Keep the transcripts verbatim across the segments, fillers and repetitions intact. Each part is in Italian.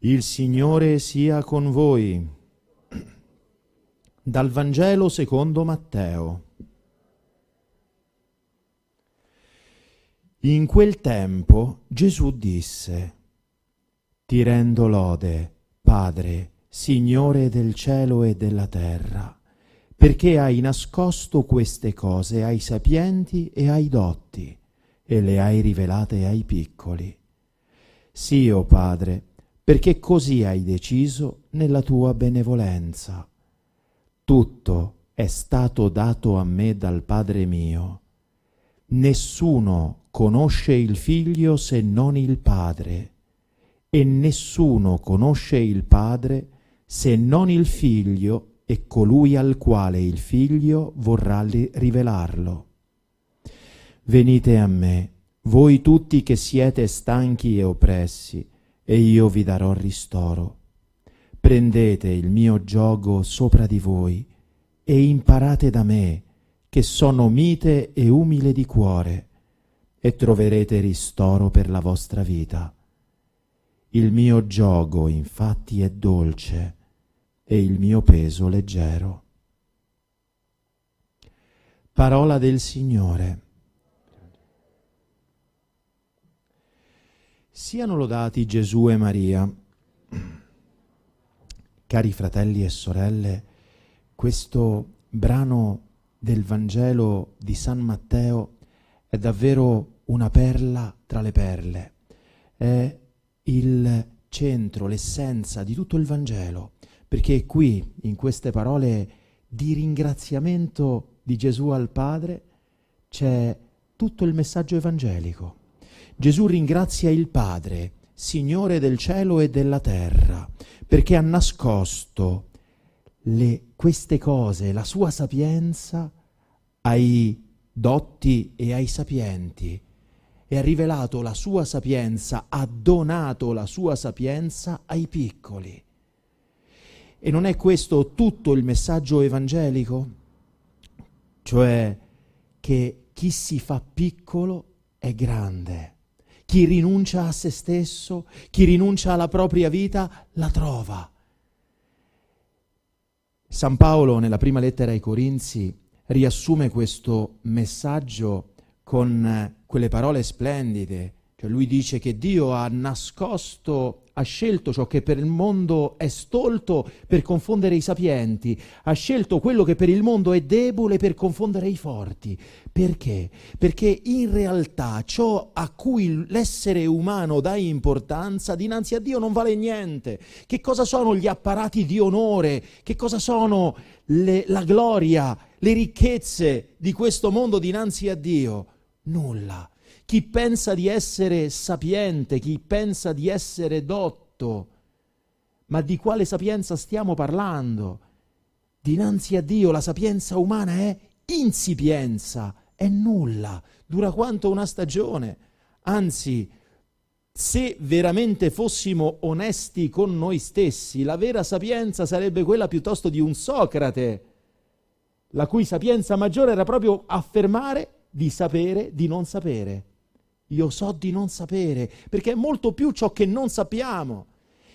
Il Signore sia con voi. Dal Vangelo secondo Matteo. In quel tempo Gesù disse: Ti rendo lode, Padre, Signore del cielo e della terra, perché hai nascosto queste cose ai sapienti e ai dotti, e le hai rivelate ai piccoli. Sì, o Padre, perché così hai deciso nella tua benevolenza. Tutto è stato dato a me dal Padre mio. Nessuno conosce il Figlio se non il Padre, e nessuno conosce il Padre se non il Figlio e colui al quale il Figlio vorrà rivelarlo. Venite a me, voi tutti che siete stanchi e oppressi, e io vi darò ristoro. Prendete il mio giogo sopra di voi e imparate da me, che sono mite e umile di cuore, e troverete ristoro per la vostra vita. Il mio giogo, infatti, è dolce, e il mio peso leggero. Parola del Signore. Siano lodati Gesù e Maria. Cari fratelli e sorelle, questo brano del Vangelo di San Matteo è davvero una perla tra le perle. È il centro, l'essenza di tutto il Vangelo, perché qui, in queste parole di ringraziamento di Gesù al Padre, c'è tutto il messaggio evangelico. Gesù ringrazia il Padre, Signore del cielo e della terra, perché ha nascosto le, queste cose, la sua sapienza, ai dotti e ai sapienti, e ha rivelato la sua sapienza, ha donato la sua sapienza ai piccoli. E non è questo tutto il messaggio evangelico? Cioè che chi si fa piccolo è grande, chi rinuncia a se stesso, chi rinuncia alla propria vita, la trova. San Paolo, nella prima lettera ai Corinzi, riassume questo messaggio con quelle parole splendide. Cioè lui dice che Dio ha nascosto, ha scelto ciò che per il mondo è stolto per confondere i sapienti, ha scelto quello che per il mondo è debole per confondere i forti. Perché? Perché in realtà ciò a cui l'essere umano dà importanza dinanzi a Dio non vale niente. Che cosa sono gli apparati di onore? Che cosa sono le, la gloria, le ricchezze di questo mondo dinanzi a Dio? Nulla. Chi pensa di essere sapiente, chi pensa di essere dotto, ma di quale sapienza stiamo parlando? Dinanzi a Dio la sapienza umana è insipienza, è nulla, dura quanto una stagione. Anzi, se veramente fossimo onesti con noi stessi, la vera sapienza sarebbe quella piuttosto di un Socrate, la cui sapienza maggiore era proprio affermare di sapere, di non sapere. Io so di non sapere, perché è molto più ciò che non sappiamo.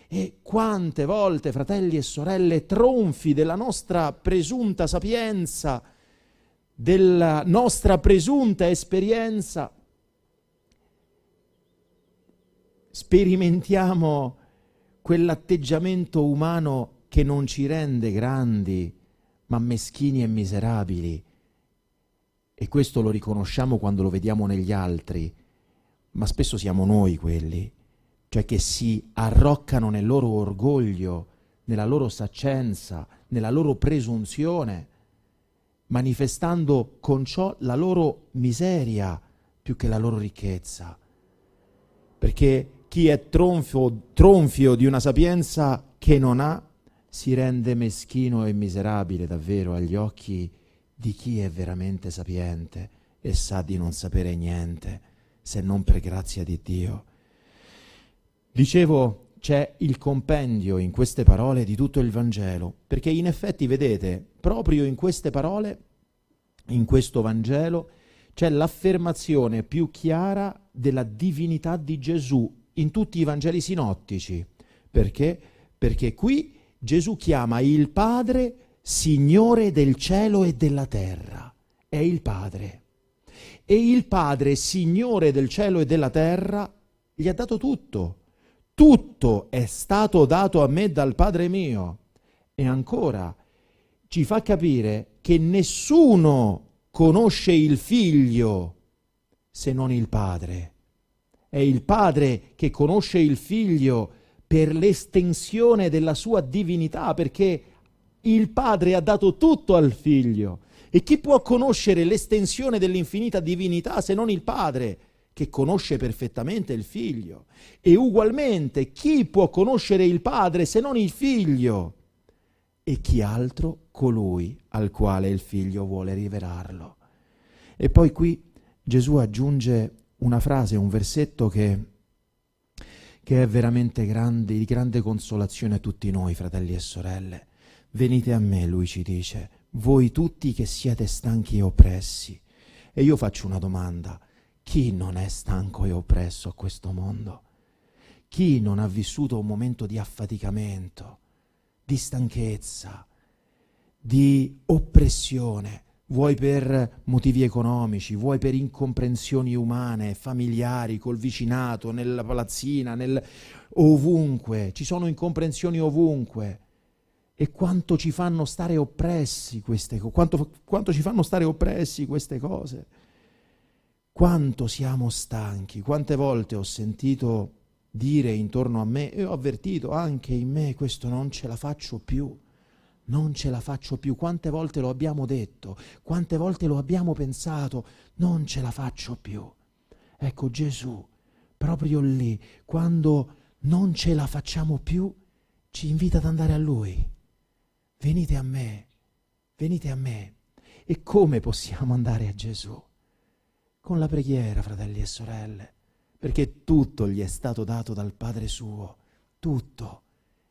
E quante volte, fratelli e sorelle, tronfi della nostra presunta sapienza, della nostra presunta esperienza, sperimentiamo quell'atteggiamento umano che non ci rende grandi, ma meschini e miserabili. E questo lo riconosciamo quando lo vediamo negli altri, ma spesso siamo noi quelli, cioè che si arroccano nel loro orgoglio, nella loro saccenza, nella loro presunzione, manifestando con ciò la loro miseria più che la loro ricchezza. Perché chi è tronfio, tronfio di una sapienza che non ha, si rende meschino e miserabile davvero agli occhi di chi è veramente sapiente e sa di non sapere niente, se non per grazia di Dio. Dicevo, c'è il compendio in queste parole di tutto il Vangelo, perché in effetti, vedete, proprio in queste parole, in questo Vangelo, c'è l'affermazione più chiara della divinità di Gesù in tutti i Vangeli sinottici, Perché? Perché qui Gesù chiama il Padre Signore del cielo e della terra. È il Padre. E il Padre Signore del cielo e della terra gli ha dato tutto. Tutto è stato dato a me dal Padre mio. E ancora ci fa capire che nessuno conosce il Figlio se non il Padre. È il Padre che conosce il Figlio per l'estensione della sua divinità, perché il Padre ha dato tutto al Figlio. E chi può conoscere l'estensione dell'infinita divinità se non il Padre, che conosce perfettamente il Figlio? E ugualmente, chi può conoscere il Padre se non il Figlio? E chi altro? Colui al quale il Figlio vuole rivelarlo. E poi qui Gesù aggiunge una frase, un versetto che che è veramente grande, di grande consolazione a tutti noi, fratelli e sorelle. Venite a me, lui ci dice, voi tutti che siete stanchi e oppressi. E io faccio una domanda: chi non è stanco e oppresso a questo mondo? Chi non ha vissuto un momento di affaticamento, di stanchezza, di oppressione, vuoi per motivi economici, vuoi per incomprensioni umane, familiari, col vicinato, nella palazzina, nel... ovunque, ci sono incomprensioni ovunque. E quanto ci fanno stare oppressi queste cose, quanto, quanto ci fanno stare oppressi queste cose. Quanto siamo stanchi, quante volte ho sentito dire intorno a me, e ho avvertito anche in me, questo non ce la faccio più. Non ce la faccio più, quante volte lo abbiamo detto, quante volte lo abbiamo pensato, non ce la faccio più. Ecco Gesù, proprio lì, quando non ce la facciamo più, ci invita ad andare a Lui. Venite a me, venite a me. E come possiamo andare a Gesù? Con la preghiera, fratelli e sorelle, perché tutto gli è stato dato dal Padre suo, tutto.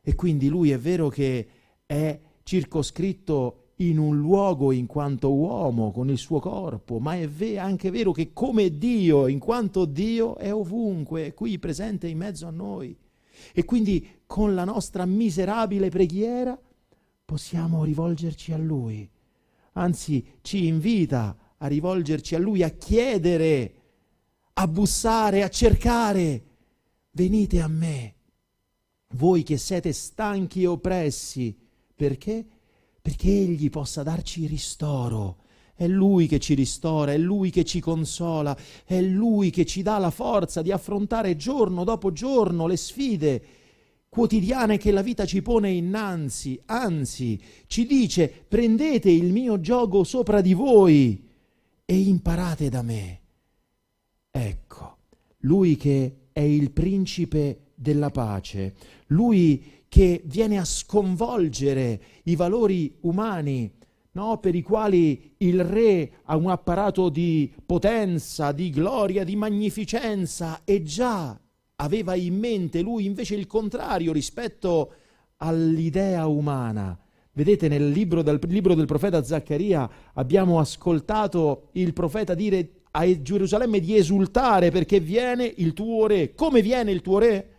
E quindi Lui è vero che è circoscritto in un luogo in quanto uomo con il suo corpo, ma è anche vero che come Dio, in quanto Dio, è ovunque, è qui presente in mezzo a noi. E quindi con la nostra miserabile preghiera possiamo rivolgerci a Lui, anzi ci invita a rivolgerci a Lui, a chiedere, a bussare, a cercare. Venite a me, voi che siete stanchi e oppressi. Perché? Perché Egli possa darci ristoro. È Lui che ci ristora, è Lui che ci consola, è Lui che ci dà la forza di affrontare giorno dopo giorno le sfide quotidiane che la vita ci pone innanzi. Anzi, ci dice: prendete il mio giogo sopra di voi e imparate da me. Ecco, Lui che è il principe della pace, Lui che viene a sconvolgere i valori umani, no? Per i quali il re ha un apparato di potenza, di gloria, di magnificenza, e già aveva in mente lui invece il contrario rispetto all'idea umana. Vedete, nel libro del, libro del profeta Zaccaria abbiamo ascoltato il profeta dire a Gerusalemme di esultare perché viene il tuo re. Come viene il tuo re?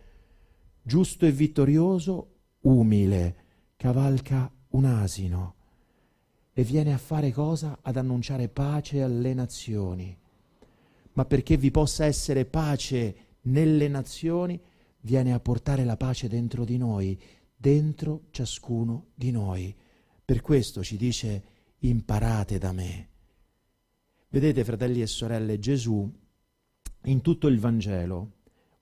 Giusto e vittorioso, umile, cavalca un asino e viene a fare cosa? Ad annunciare pace alle nazioni. Ma perché vi possa essere pace nelle nazioni, viene a portare la pace dentro di noi, dentro ciascuno di noi. Per questo ci dice: imparate da me. Vedete, fratelli e sorelle, Gesù in tutto il Vangelo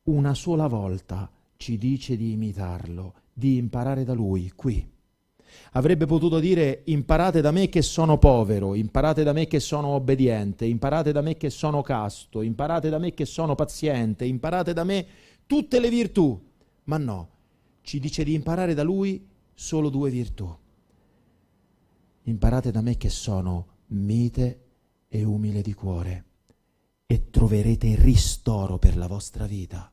una sola volta ci dice di imitarlo, di imparare da lui, qui. Avrebbe potuto dire: imparate da me che sono povero, imparate da me che sono obbediente, imparate da me che sono casto, imparate da me che sono paziente, imparate da me tutte le virtù. Ma no, ci dice di imparare da lui solo due virtù. Imparate da me che sono mite e umile di cuore e troverete ristoro per la vostra vita.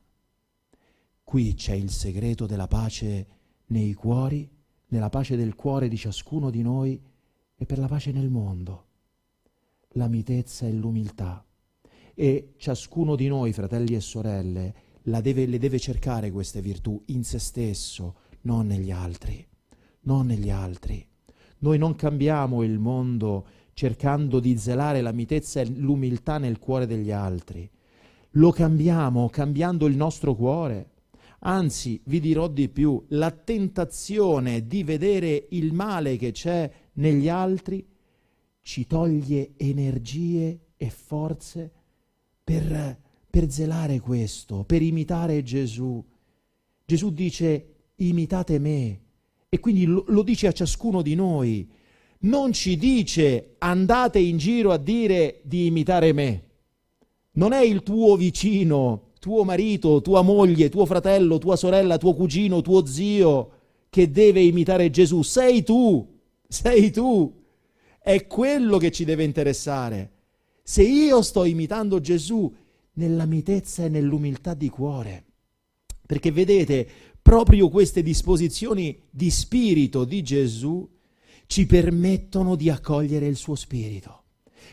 Qui c'è il segreto della pace nei cuori, nella pace del cuore di ciascuno di noi e per la pace nel mondo, la mitezza e l'umiltà. E ciascuno di noi, fratelli e sorelle, la deve, le deve cercare queste virtù in se stesso, non negli altri, non negli altri. Noi non cambiamo il mondo cercando di zelare la mitezza e l'umiltà nel cuore degli altri. Lo cambiamo cambiando il nostro cuore. Anzi, vi dirò di più, la tentazione di vedere il male che c'è negli altri ci toglie energie e forze per, per zelare questo, per imitare Gesù. Gesù dice: imitate me, e quindi lo, lo dice a ciascuno di noi. Non ci dice: andate in giro a dire di imitare me. Non è il tuo vicino, tuo marito, tua moglie, tuo fratello, tua sorella, tuo cugino, tuo zio che deve imitare Gesù. Sei tu, sei tu. È quello che ci deve interessare. Se io sto imitando Gesù nella mitezza e nell'umiltà di cuore, perché vedete, proprio queste disposizioni di spirito di Gesù ci permettono di accogliere il suo spirito,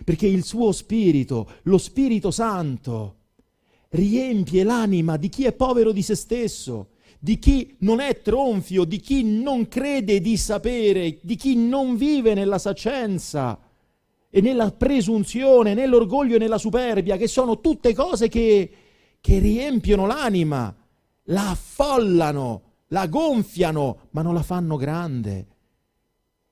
perché il suo spirito, lo Spirito Santo, riempie l'anima di chi è povero di se stesso, di chi non è tronfio, di chi non crede di sapere, di chi non vive nella saccenza e nella presunzione, nell'orgoglio e nella superbia, che sono tutte cose che, che riempiono l'anima, la affollano, la gonfiano, ma non la fanno grande.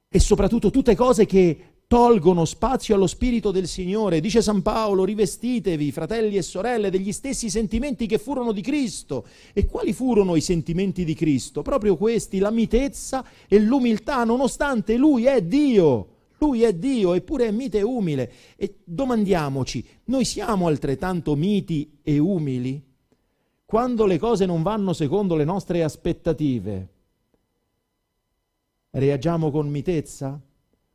E soprattutto tutte cose che tolgono spazio allo Spirito del Signore. Dice San Paolo: rivestitevi, fratelli e sorelle, degli stessi sentimenti che furono di Cristo. E quali furono i sentimenti di Cristo? Proprio questi, la mitezza e l'umiltà, nonostante Lui è Dio. Lui è Dio, eppure è mite e umile. E domandiamoci, noi siamo altrettanto miti e umili? Quando le cose non vanno secondo le nostre aspettative, reagiamo con mitezza?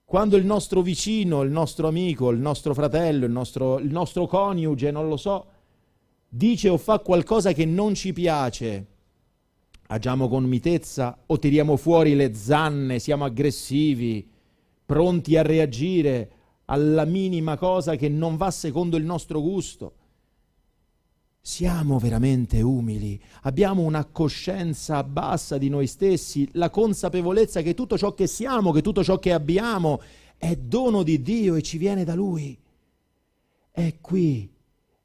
Quando il nostro vicino, il nostro amico, il nostro fratello, il nostro, il nostro coniuge, non lo so, dice o fa qualcosa che non ci piace, agiamo con mitezza o tiriamo fuori le zanne, siamo aggressivi, pronti a reagire alla minima cosa che non va secondo il nostro gusto? Siamo veramente umili, abbiamo una coscienza bassa di noi stessi, la consapevolezza che tutto ciò che siamo, che tutto ciò che abbiamo è dono di Dio e ci viene da Lui. È qui,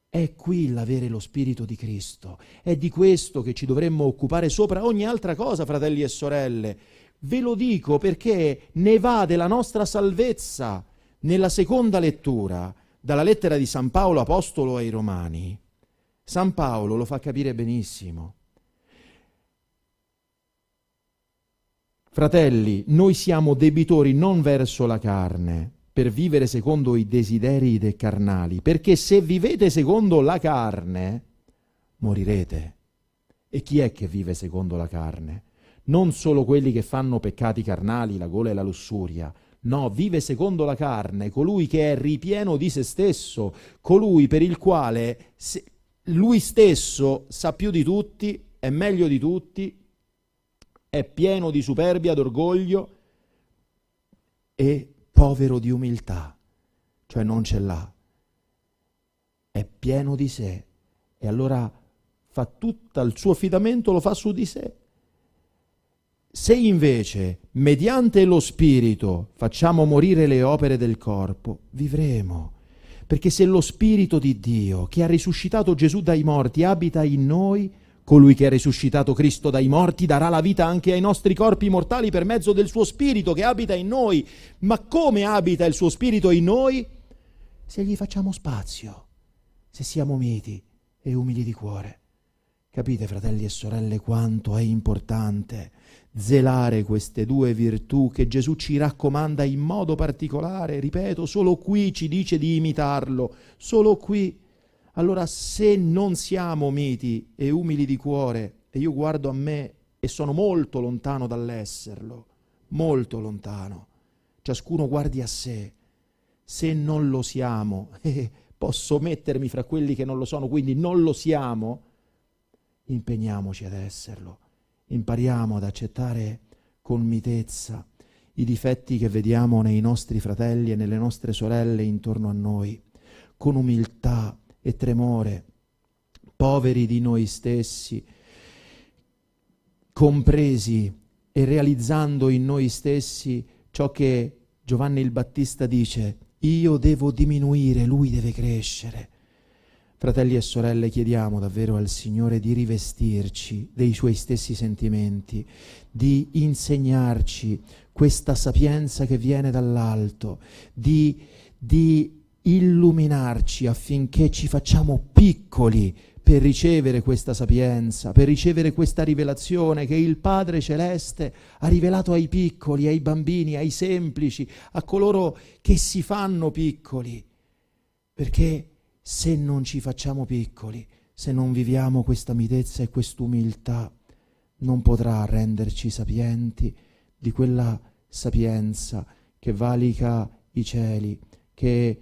è qui l'avere lo Spirito di Cristo, è di questo che ci dovremmo occupare sopra ogni altra cosa, fratelli e sorelle. Ve lo dico perché ne va della nostra salvezza. Nella seconda lettura, dalla lettera di San Paolo Apostolo ai Romani, San Paolo lo fa capire benissimo. Fratelli, noi siamo debitori non verso la carne, per vivere secondo i desideri dei carnali, perché se vivete secondo la carne, morirete. E chi è che vive secondo la carne? Non solo quelli che fanno peccati carnali, la gola e la lussuria. No, vive secondo la carne colui che è ripieno di se stesso, colui per il quale... Se Lui stesso sa più di tutti, è meglio di tutti, è pieno di superbia, d'orgoglio e povero di umiltà, cioè non ce l'ha, è pieno di sé e allora fa tutto il suo affidamento, lo fa su di sé. Se invece, mediante lo Spirito, facciamo morire le opere del corpo, vivremo. Perché se lo Spirito di Dio, che ha risuscitato Gesù dai morti, abita in noi, colui che ha risuscitato Cristo dai morti darà la vita anche ai nostri corpi mortali per mezzo del suo Spirito che abita in noi. Ma come abita il suo Spirito in noi? Se gli facciamo spazio, se siamo miti e umili di cuore. Capite, fratelli e sorelle, quanto è importante zelare queste due virtù che Gesù ci raccomanda in modo particolare. Ripeto, solo qui ci dice di imitarlo, solo qui. Allora, se non siamo miti e umili di cuore, e io guardo a me e sono molto lontano dall'esserlo, molto lontano, ciascuno guardi a sé, se non lo siamo, eh, posso mettermi fra quelli che non lo sono, quindi non lo siamo, impegniamoci ad esserlo. Impariamo ad accettare con mitezza i difetti che vediamo nei nostri fratelli e nelle nostre sorelle intorno a noi, con umiltà e tremore, poveri di noi stessi, compresi e realizzando in noi stessi ciò che Giovanni il Battista dice: io devo diminuire, lui deve crescere. Fratelli e sorelle, chiediamo davvero al Signore di rivestirci dei Suoi stessi sentimenti, di insegnarci questa sapienza che viene dall'alto, di, di illuminarci affinché ci facciamo piccoli per ricevere questa sapienza, per ricevere questa rivelazione che il Padre Celeste ha rivelato ai piccoli, ai bambini, ai semplici, a coloro che si fanno piccoli, perché se non ci facciamo piccoli, se non viviamo questa mitezza e quest'umiltà, non potrà renderci sapienti di quella sapienza che valica i cieli, che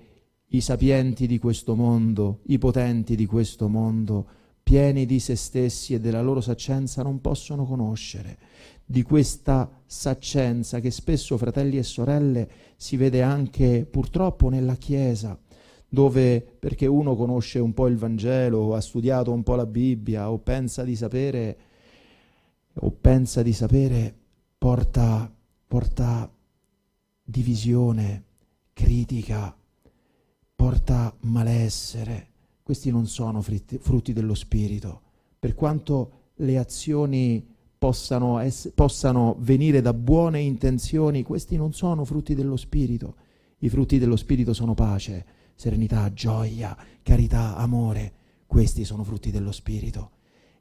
i sapienti di questo mondo, i potenti di questo mondo, pieni di se stessi e della loro saccenza, non possono conoscere. Di questa saccenza che spesso, fratelli e sorelle, si vede anche purtroppo nella Chiesa, dove perché uno conosce un po' il Vangelo, o ha studiato un po' la Bibbia, o pensa di sapere, o pensa di sapere, porta, porta divisione, critica, porta malessere. Questi non sono fritti, frutti dello Spirito. Per quanto le azioni possano, ess- possano venire da buone intenzioni, questi non sono frutti dello Spirito. I frutti dello Spirito sono pace, serenità, gioia, carità, amore. Questi sono frutti dello Spirito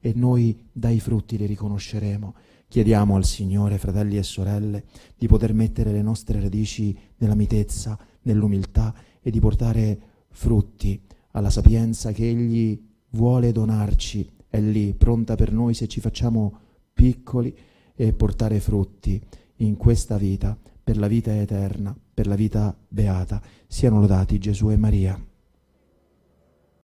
e noi dai frutti li riconosceremo. Chiediamo al Signore, fratelli e sorelle, di poter mettere le nostre radici nella mitezza, nell'umiltà e di portare frutti alla sapienza che Egli vuole donarci. È lì, pronta per noi se ci facciamo piccoli, e portare frutti in questa vita per la vita eterna, per la vita beata. Siano lodati Gesù e Maria.